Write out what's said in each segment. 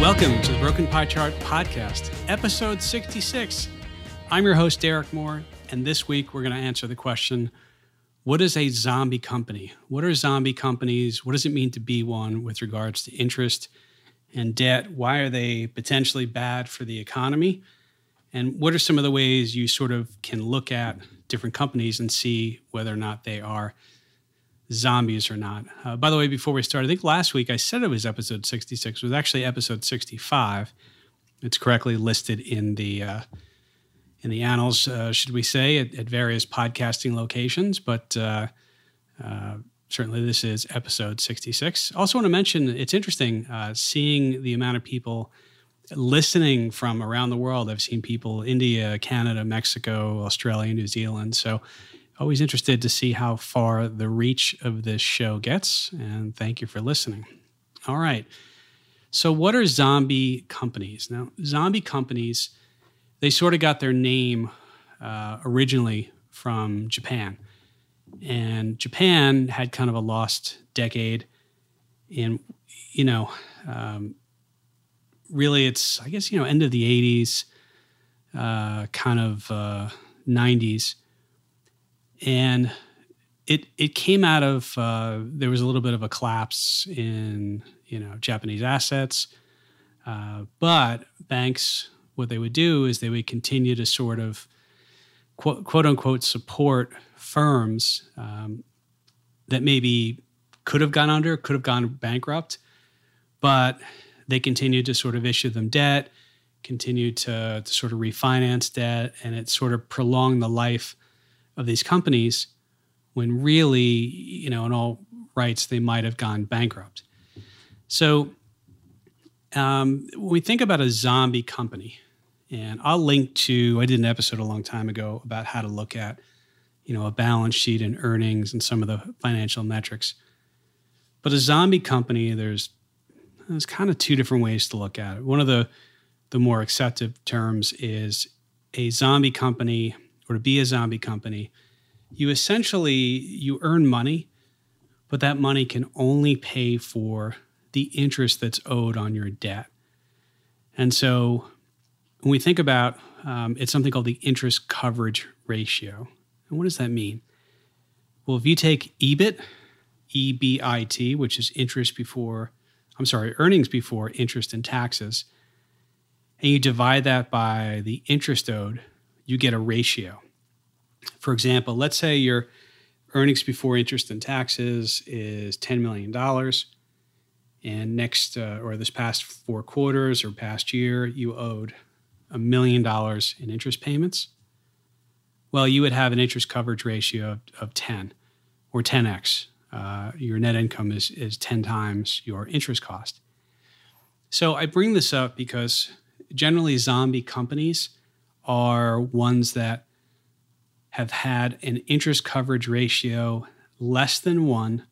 Welcome to the Broken Pie Chart podcast, episode 66. I'm your host, Derek Moore, and this week we're going to answer the question, what is a zombie company? What are zombie companies? What does it mean to be one with regards to interest and debt? Why are they potentially bad for the economy? And what are some of the ways you sort of can look at different companies and see whether or not they are zombies or not? By the way, before we start, I think last week I said it was episode 66. It was actually episode 65. It's correctly listed in the annals, should we say, at various podcasting locations. But certainly this is episode 66. Also want to mention, it's interesting seeing the amount of people listening from around the world. I've seen people, India, Canada, Mexico, Australia, New Zealand. So always interested to see how far the reach of this show gets, and thank you for listening. All right. So what are zombie companies? Now, zombie companies, they sort of got their name originally from Japan. And Japan had kind of a lost decade. And, you know, really it's, I guess, you know, end of the 80s, kind of 90s. And it came out of, there was a little bit of a collapse in, you know, Japanese assets. But banks, what they would do is they would continue to sort of, quote unquote, support firms that maybe could have gone under, could have gone bankrupt, but they continued to sort of issue them debt, continued to sort of refinance debt, and it sort of prolonged the life of these companies when really, you know, in all rights, they might have gone bankrupt. So when we think about a zombie company, and I'll link to, I did an episode a long time ago about how to look at, you know, a balance sheet and earnings and some of the financial metrics. But a zombie company, there's kind of two different ways to look at it. One of the more accepted terms is a zombie company, or to be a zombie company, you essentially, you earn money, but that money can only pay for the interest that's owed on your debt. And so when we think about, it's something called the interest coverage ratio. And what does that mean? Well, if you take EBIT, EBIT, which is earnings before interest and taxes, and you divide that by the interest owed, you get a ratio. For example, let's say your earnings before interest and taxes is $10 million. And this past 4 quarters or past year, you owed $1 million in interest payments. Well, you would have an interest coverage ratio of 10 or 10x. Your net income is 10 times your interest cost. So I bring this up because generally zombie companies are ones that have had an interest coverage ratio less than one,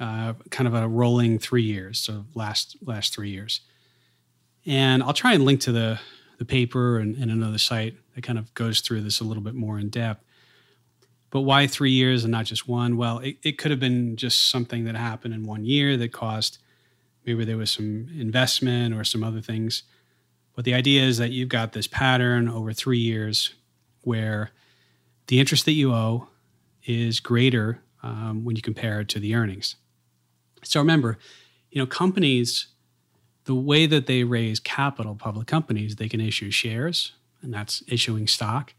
kind of a rolling 3 years, so last 3 years. And I'll try and link to the paper and another site that kind of goes through this a little bit more in depth. But why 3 years and not just one? Well, it could have been just something that happened in 1 year that caused, maybe there was some investment or some other things. But the idea is that you've got this pattern over 3 years where the interest that you owe is greater when you compare it to the earnings. So remember, you know, companies, the way that they raise capital, public companies, they can issue shares, and that's issuing stock.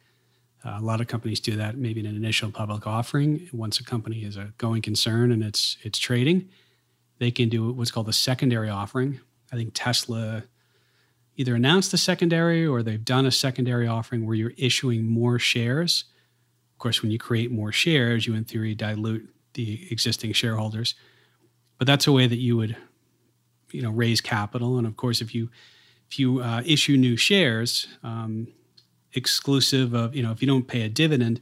A lot of companies do that maybe in an initial public offering. Once a company is a going concern and it's trading, they can do what's called a secondary offering. I think Tesla either announced a secondary or they've done a secondary offering where you're issuing more shares. Of course, when you create more shares, you in theory dilute the existing shareholders. But that's a way that you would, you know, raise capital. And of course, if you issue new shares, exclusive of, you know, if you don't pay a dividend,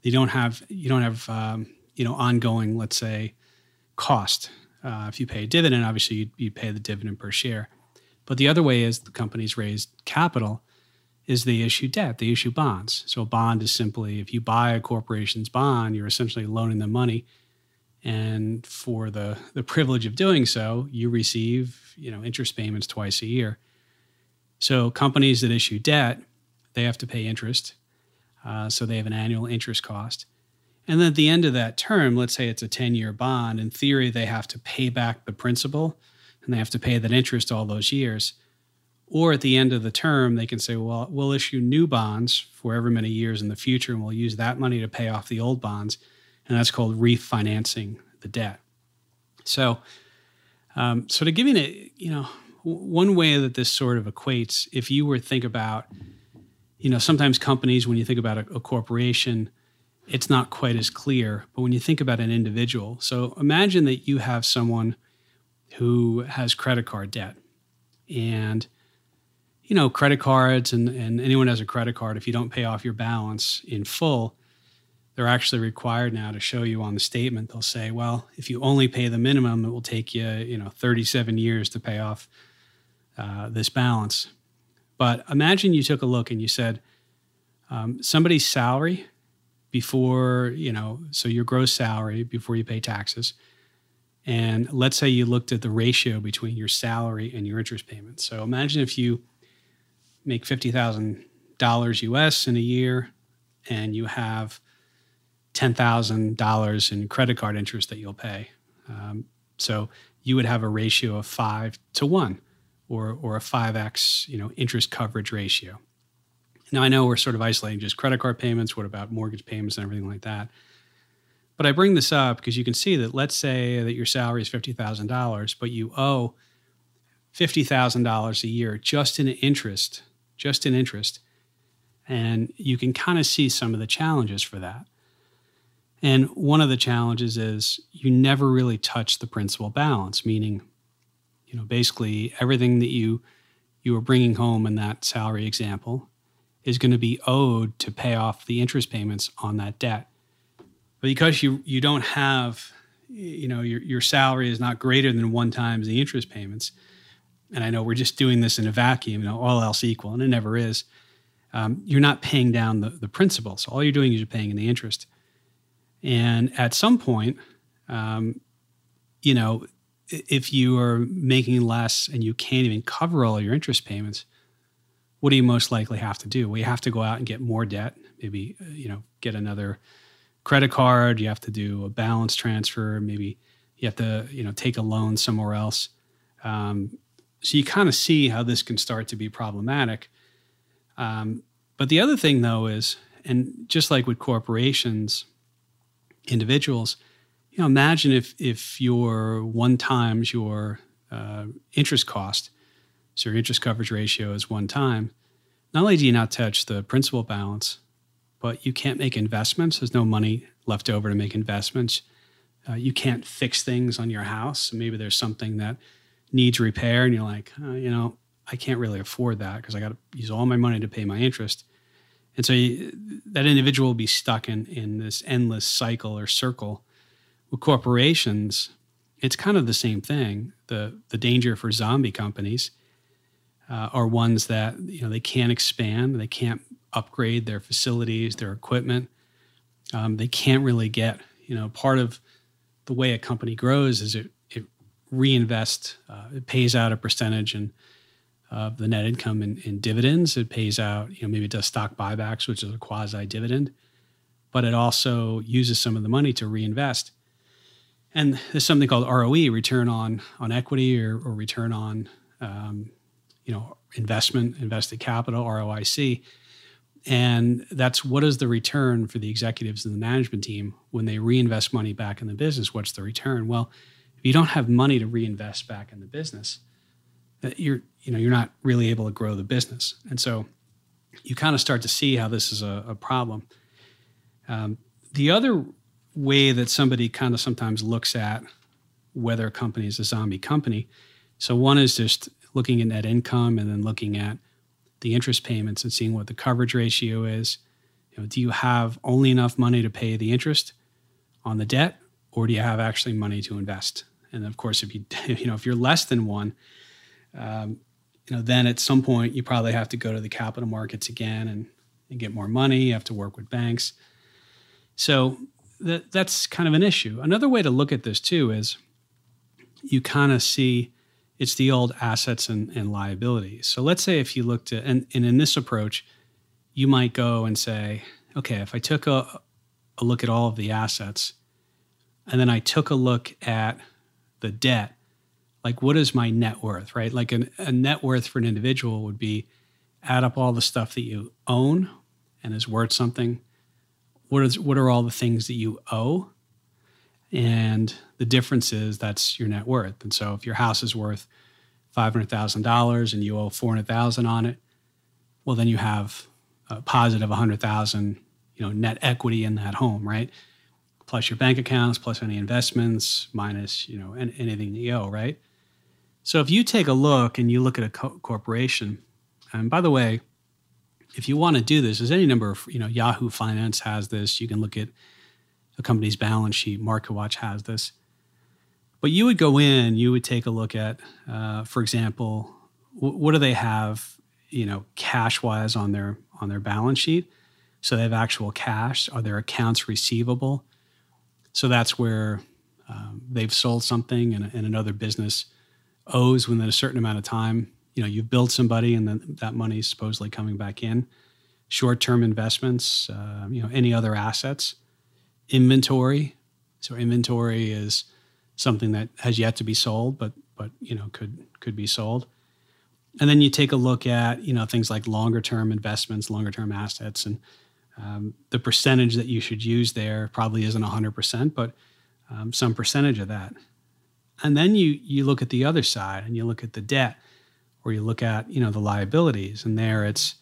you don't have ongoing, let's say, cost. If you pay a dividend, obviously you pay the dividend per share. But the other way is the companies raise capital is they issue debt, they issue bonds. So a bond is simply, if you buy a corporation's bond, you're essentially loaning them money And for the privilege of doing so, you receive, interest payments twice a year. So companies that issue debt, they have to pay interest. So they have an annual interest cost. And then at the end of that term, let's say it's a 10-year bond, in theory, they have to pay back the principal and they have to pay that interest all those years. Or at the end of the term, they can say, well, we'll issue new bonds for however many years in the future, and we'll use that money to pay off the old bonds. And that's called refinancing the debt. So, to give you an, one way that this sort of equates, if you were to think about, sometimes companies, when you think about a corporation, it's not quite as clear. But when you think about an individual, so imagine that you have someone who has credit card debt. And, credit cards and anyone has a credit card, if you don't pay off your balance in full, they're actually required now to show you on the statement. They'll say, well, if you only pay the minimum, it will take you, 37 years to pay off this balance. But imagine you took a look and you said, somebody's salary before, so your gross salary before you pay taxes. And let's say you looked at the ratio between your salary and your interest payments. So imagine if you make $50,000 US in a year and you have $10,000 in credit card interest that you'll pay. So you would have a ratio of 5 to 1 or a 5x, interest coverage ratio. Now, I know we're sort of isolating just credit card payments. What about mortgage payments and everything like that? But I bring this up because you can see that, let's say that your salary is $50,000, but you owe $50,000 a year just in interest. And you can kind of see some of the challenges for that. And one of the challenges is you never really touch the principal balance, meaning, basically everything that you were bringing home in that salary example is going to be owed to pay off the interest payments on that debt. But because you don't have, your salary is not greater than 1 times the interest payments, and I know we're just doing this in a vacuum, all else equal, and it never is, you're not paying down the principal. So all you're doing is you're paying in the interest. And at some point, if you are making less and you can't even cover all your interest payments, what do you most likely have to do? Well, you have to go out and get more debt, maybe, get another credit card. You have to do a balance transfer. Maybe you have to, take a loan somewhere else. So you kind of see how this can start to be problematic. But the other thing, though, is, and just like with corporations, individuals, imagine if your 1 times your interest cost, so your interest coverage ratio is 1 time, not only do you not touch the principal balance, but you can't make investments. There's no money left over to make investments. You can't fix things on your house. So maybe there's something that needs repair and you're like, I can't really afford that because I got to use all my money to pay my interest. And so that individual will be stuck in this endless cycle or circle. With corporations, it's kind of the same thing. The danger for zombie companies are ones that they can't expand, they can't upgrade their facilities, their equipment. They can't really get part of the way a company grows is it reinvests, it pays out a percentage of the net income in dividends. It pays out, maybe it does stock buybacks, which is a quasi-dividend, but it also uses some of the money to reinvest. And there's something called ROE, return on equity or return on, invested capital, ROIC. And that's what is the return for the executives and the management team when they reinvest money back in the business? What's the return? Well, if you don't have money to reinvest back in the business, you're not really able to grow the business. And so you kind of start to see how this is a problem. The other way that somebody kind of sometimes looks at whether a company is a zombie company, so one is just looking at net income and then looking at the interest payments and seeing what the coverage ratio is. Do you have only enough money to pay the interest on the debt, or do you have actually money to invest? And of course, if if you're less than 1, then at some point you probably have to go to the capital markets again and get more money. You have to work with banks. So that's kind of an issue. Another way to look at this too is you kind of see it's the old assets and liabilities. So let's say if you looked at, and in this approach, you might go and say, okay, if I took a look at all of the assets and then I took a look at the debt, like what is my net worth, right? Like a net worth for an individual would be add up all the stuff that you own and is worth something. What are all the things that you owe? And the difference is that's your net worth. And so if your house is worth $500,000 and you owe $400,000 on it, well, then you have a positive $100,000, net equity in that home, right? Plus your bank accounts, plus any investments, minus, anything that you owe, right? So if you take a look and you look at a corporation, and by the way, if you want to do this, there's any number of, Yahoo Finance has this. You can look at a company's balance sheet. MarketWatch has this. But you would go in, you would take a look at, for example, what do they have, cash-wise on their balance sheet? So they have actual cash. Are their accounts receivable? So that's where they've sold something and another business owes within a certain amount of time. You've billed somebody and then that money is supposedly coming back in. Short-term investments, any other assets. Inventory. So inventory is something that has yet to be sold, but could be sold. And then you take a look at, things like longer-term investments, longer-term assets, and the percentage that you should use there probably isn't 100%, but some percentage of that. And then you look at the other side and you look at the debt, or you look at, the liabilities, and there it's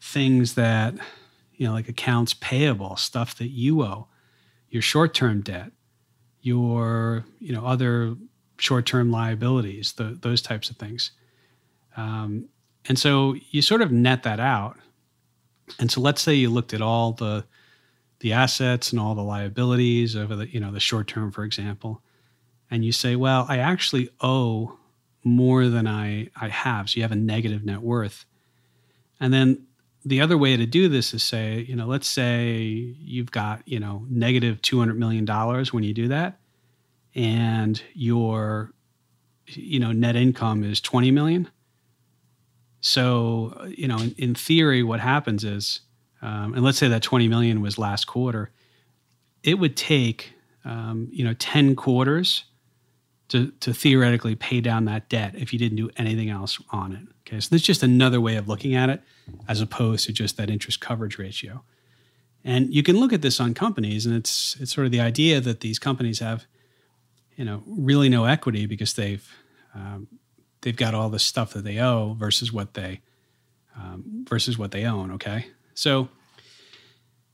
things that, like accounts payable, stuff that you owe, your short-term debt, your, other short-term liabilities, those types of things. And so you sort of net that out. And so let's say you looked at all the assets and all the liabilities over the, the short-term, for example, and you say, well, I actually owe more than I have. So you have a negative net worth. And then the other way to do this is say, let's say you've got, negative $200 million when you do that. And your, net income is $20 million. So, in theory, what happens is, and let's say that $20 million was last quarter, it would take, 10 quarters to theoretically pay down that debt if you didn't do anything else on it. Okay, so that's just another way of looking at it as opposed to just that interest coverage ratio. And you can look at this on companies, and it's sort of the idea that these companies have, really no equity because they've got all this stuff that they owe versus what they own. Okay, so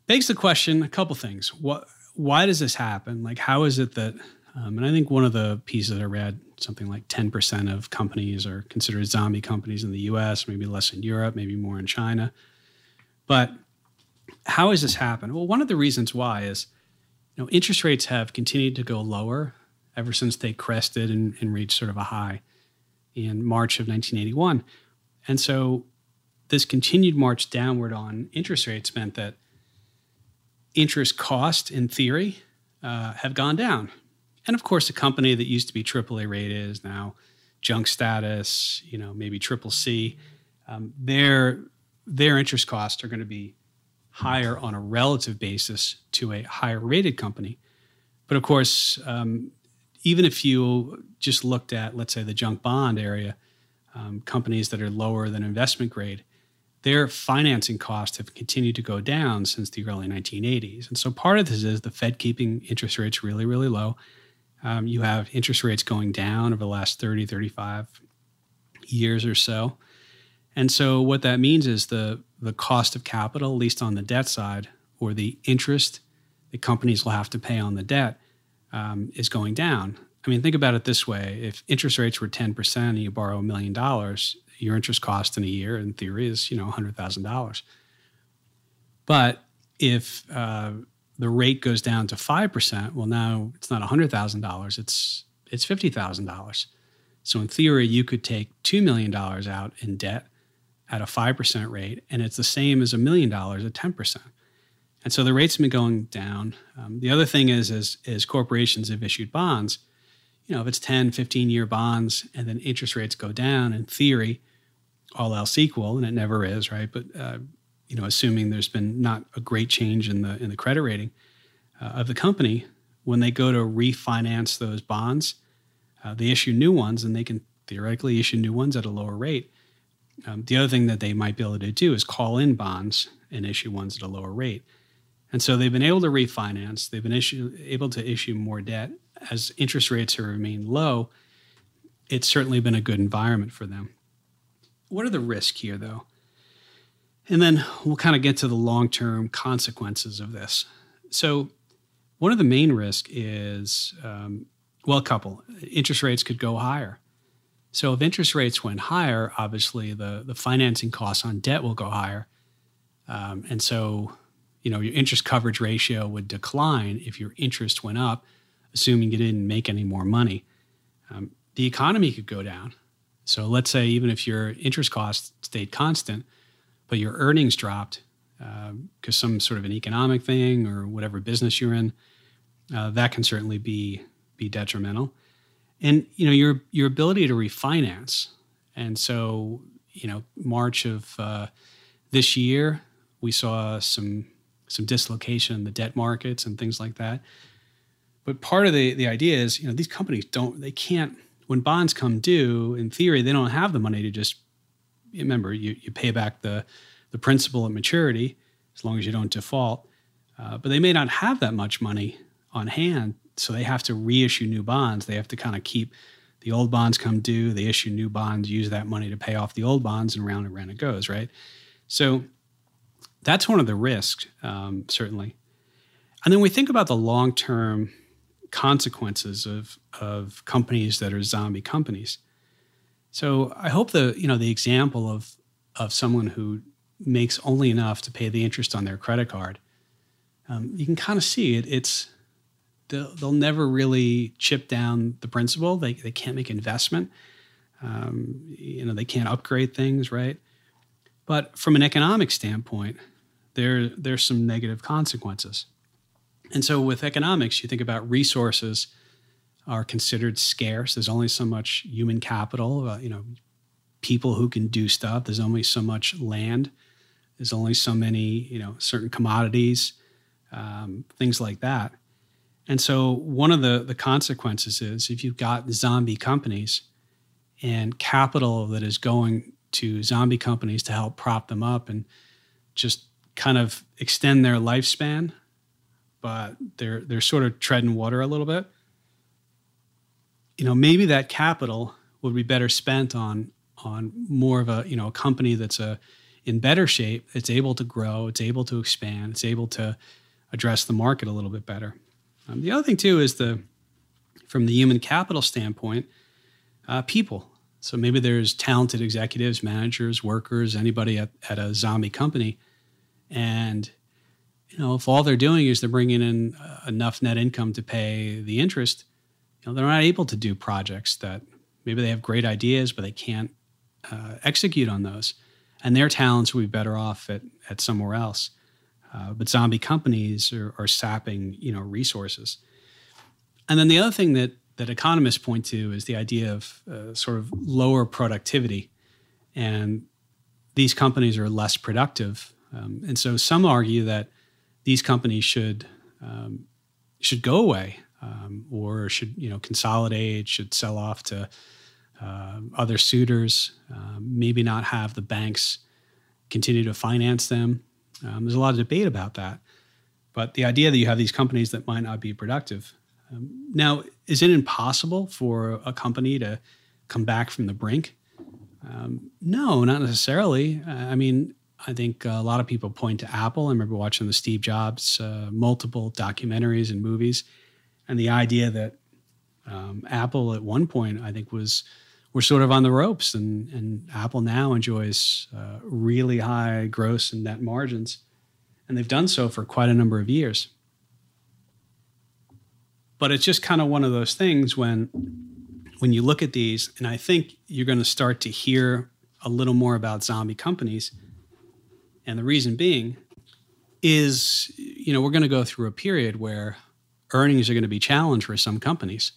begs the question: a couple things. Why does this happen? Like, how is it that and I think one of the pieces I read, something like 10% of companies are considered zombie companies in the U.S., maybe less in Europe, maybe more in China. But how has this happened? Well, one of the reasons why is, interest rates have continued to go lower ever since they crested and reached sort of a high in March of 1981. And so this continued march downward on interest rates meant that interest costs, in theory, have gone down. And of course, a company that used to be AAA rated is now junk status, maybe CCC. Their interest costs are going to be higher on a relative basis to a higher rated company. But of course, even if you just looked at, let's say, the junk bond area, companies that are lower than investment grade, their financing costs have continued to go down since the early 1980s. And so part of this is the Fed keeping interest rates really, really low. You have interest rates going down over the last 30, 35 years or so. And so what that means is the cost of capital, at least on the debt side, or the interest that companies will have to pay on the debt, is going down. I mean, think about it this way. If interest rates were 10% and you borrow $1 million, your interest cost in a year, in theory, is, $100,000. But if the rate goes down to 5%, well, now it's not $100,000, it's $50,000. So in theory, you could take $2 million out in debt at a 5% rate, and it's the same as $1 million at 10%. And so the rates have been going down. The other thing is corporations have issued bonds. You know, if it's 10, 15-year bonds and then interest rates go down, in theory, all else equal, and it never is, right? But, you know, assuming there's been not a great change in the credit rating of the company, when they go to refinance those bonds, they issue new ones, and they can theoretically issue new ones at a lower rate. The other thing that they might be able to do is call in bonds and issue ones at a lower rate. And so they've been able to refinance. They've been able to issue more debt. As interest rates have remained low, it's certainly been a good environment for them. What are the risks here, though? And then we'll kind of get to the long-term consequences of this. So one of the main risks is, well, a couple. Interest rates could go higher. So if interest rates went higher, obviously the financing costs on debt will go higher. And so, you know, your interest coverage ratio would decline if your interest went up, assuming you didn't make any more money. The economy could go down. So let's say even if your interest costs stayed constant, but your earnings dropped because some sort of an economic thing or whatever business you're in, that can certainly be detrimental. And, you know, your ability to refinance. And so, you know, March of this year, we saw some dislocation in the debt markets and things like that. But part of the idea is, you know, these companies can't, when bonds come due, in theory, they don't have the money to just, remember, you pay back the principal at maturity as long as you don't default. But they may not have that much money on hand. So they have to reissue new bonds. They have to kind of keep the old bonds come due. They issue new bonds, use that money to pay off the old bonds, and round it goes, right? So that's one of the risks, certainly. And then we think about the long-term consequences of companies that are zombie companies. So I hope the example of someone who makes only enough to pay the interest on their credit card, you can kind of see it. It's they'll never really chip down the principal. They can't make investment. You know, they can't upgrade things, right? But from an economic standpoint, there's some negative consequences. And so with economics, you think about resources are considered scarce. There's only so much human capital, you know, people who can do stuff. There's only so much land. There's only so many, you know, certain commodities, things like that. And so one of the consequences is if you've got zombie companies and capital that is going to zombie companies to help prop them up and just kind of extend their lifespan, but they're sort of treading water a little bit, you know, maybe that capital would be better spent on more of a, you know, a company that's in better shape. It's able to grow. It's able to expand. It's able to address the market a little bit better. The other thing, too, is from the human capital standpoint, people. So maybe there's talented executives, managers, workers, anybody at a zombie company. And, you know, if all they're doing is they're bringing in enough net income to pay the interest, you know, they're not able to do projects that maybe they have great ideas, but they can't execute on those. And their talents would be better off at somewhere else. But zombie companies are sapping, you know, resources. And then the other thing that economists point to is the idea of sort of lower productivity. And these companies are less productive. And so some argue that these companies should go away or should, you know, consolidate, should sell off to other suitors, maybe not have the banks continue to finance them. There's a lot of debate about that. But the idea that you have these companies that might not be productive. Now, is it impossible for a company to come back from the brink? No, not necessarily. I mean, I think a lot of people point to Apple. I remember watching the Steve Jobs multiple documentaries and movies. And the idea that Apple at one point, I think, we're sort of on the ropes, and Apple now enjoys really high gross and net margins, and they've done so for quite a number of years. But it's just kind of one of those things when you look at these, and I think you're going to start to hear a little more about zombie companies, and the reason being is, you know, we're going to go through a period where earnings are going to be challenged for some companies.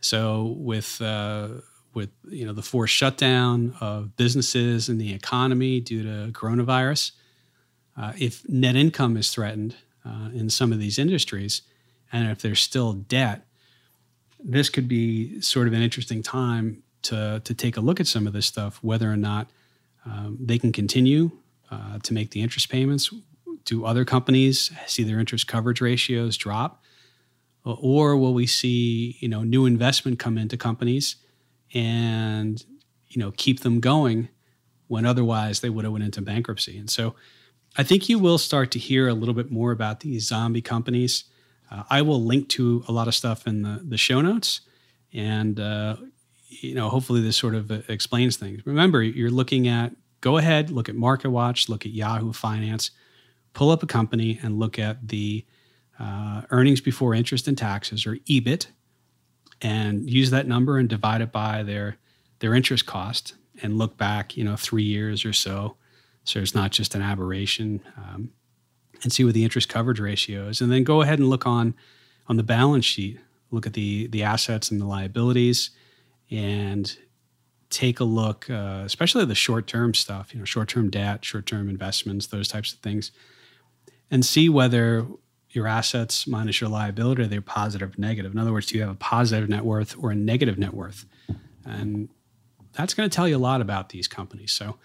So with you know, the forced shutdown of businesses and the economy due to coronavirus, if net income is threatened in some of these industries, and if there's still debt, this could be sort of an interesting time to take a look at some of this stuff, whether or not they can continue to make the interest payments. Do other companies see their interest coverage ratios drop? Or will we see, you know, new investment come into companies and, you know, keep them going when otherwise they would have went into bankruptcy? And so I think you will start to hear a little bit more about these zombie companies. I will link to a lot of stuff in the show notes, and you know, hopefully this sort of explains things. Remember, you're looking at, go ahead, look at MarketWatch, look at Yahoo Finance, pull up a company and look at the earnings before interest and taxes, or EBIT, and use that number and divide it by their interest cost, and look back, you know, 3 years or so, so it's not just an aberration, and see what the interest coverage ratio is. And then go ahead and look on the balance sheet, look at the assets and the liabilities, and take a look, especially at the short-term stuff, you know, short-term debt, short-term investments, those types of things, and see whether your assets minus your liability, they're positive or negative. In other words, do you have a positive net worth or a negative net worth? And that's going to tell you a lot about these companies. So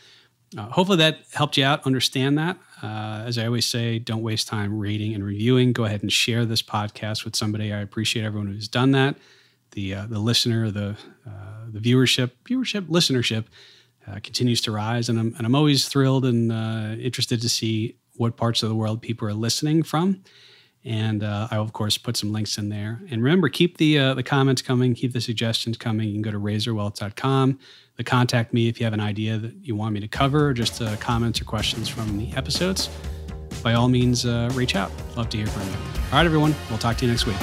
hopefully that helped you out, understand that. As I always say, don't waste time rating and reviewing. Go ahead and share this podcast with somebody. I appreciate everyone who's done that. The listener, the viewership, listenership continues to rise. And I'm always thrilled and interested to see what parts of the world people are listening from. And I will, of course, put some links in there. And remember, keep the comments coming, keep the suggestions coming. You can go to razorwealth.com to contact me if you have an idea that you want me to cover, or just comments or questions from the episodes. By all means, reach out. Love to hear from you. All right, everyone. We'll talk to you next week.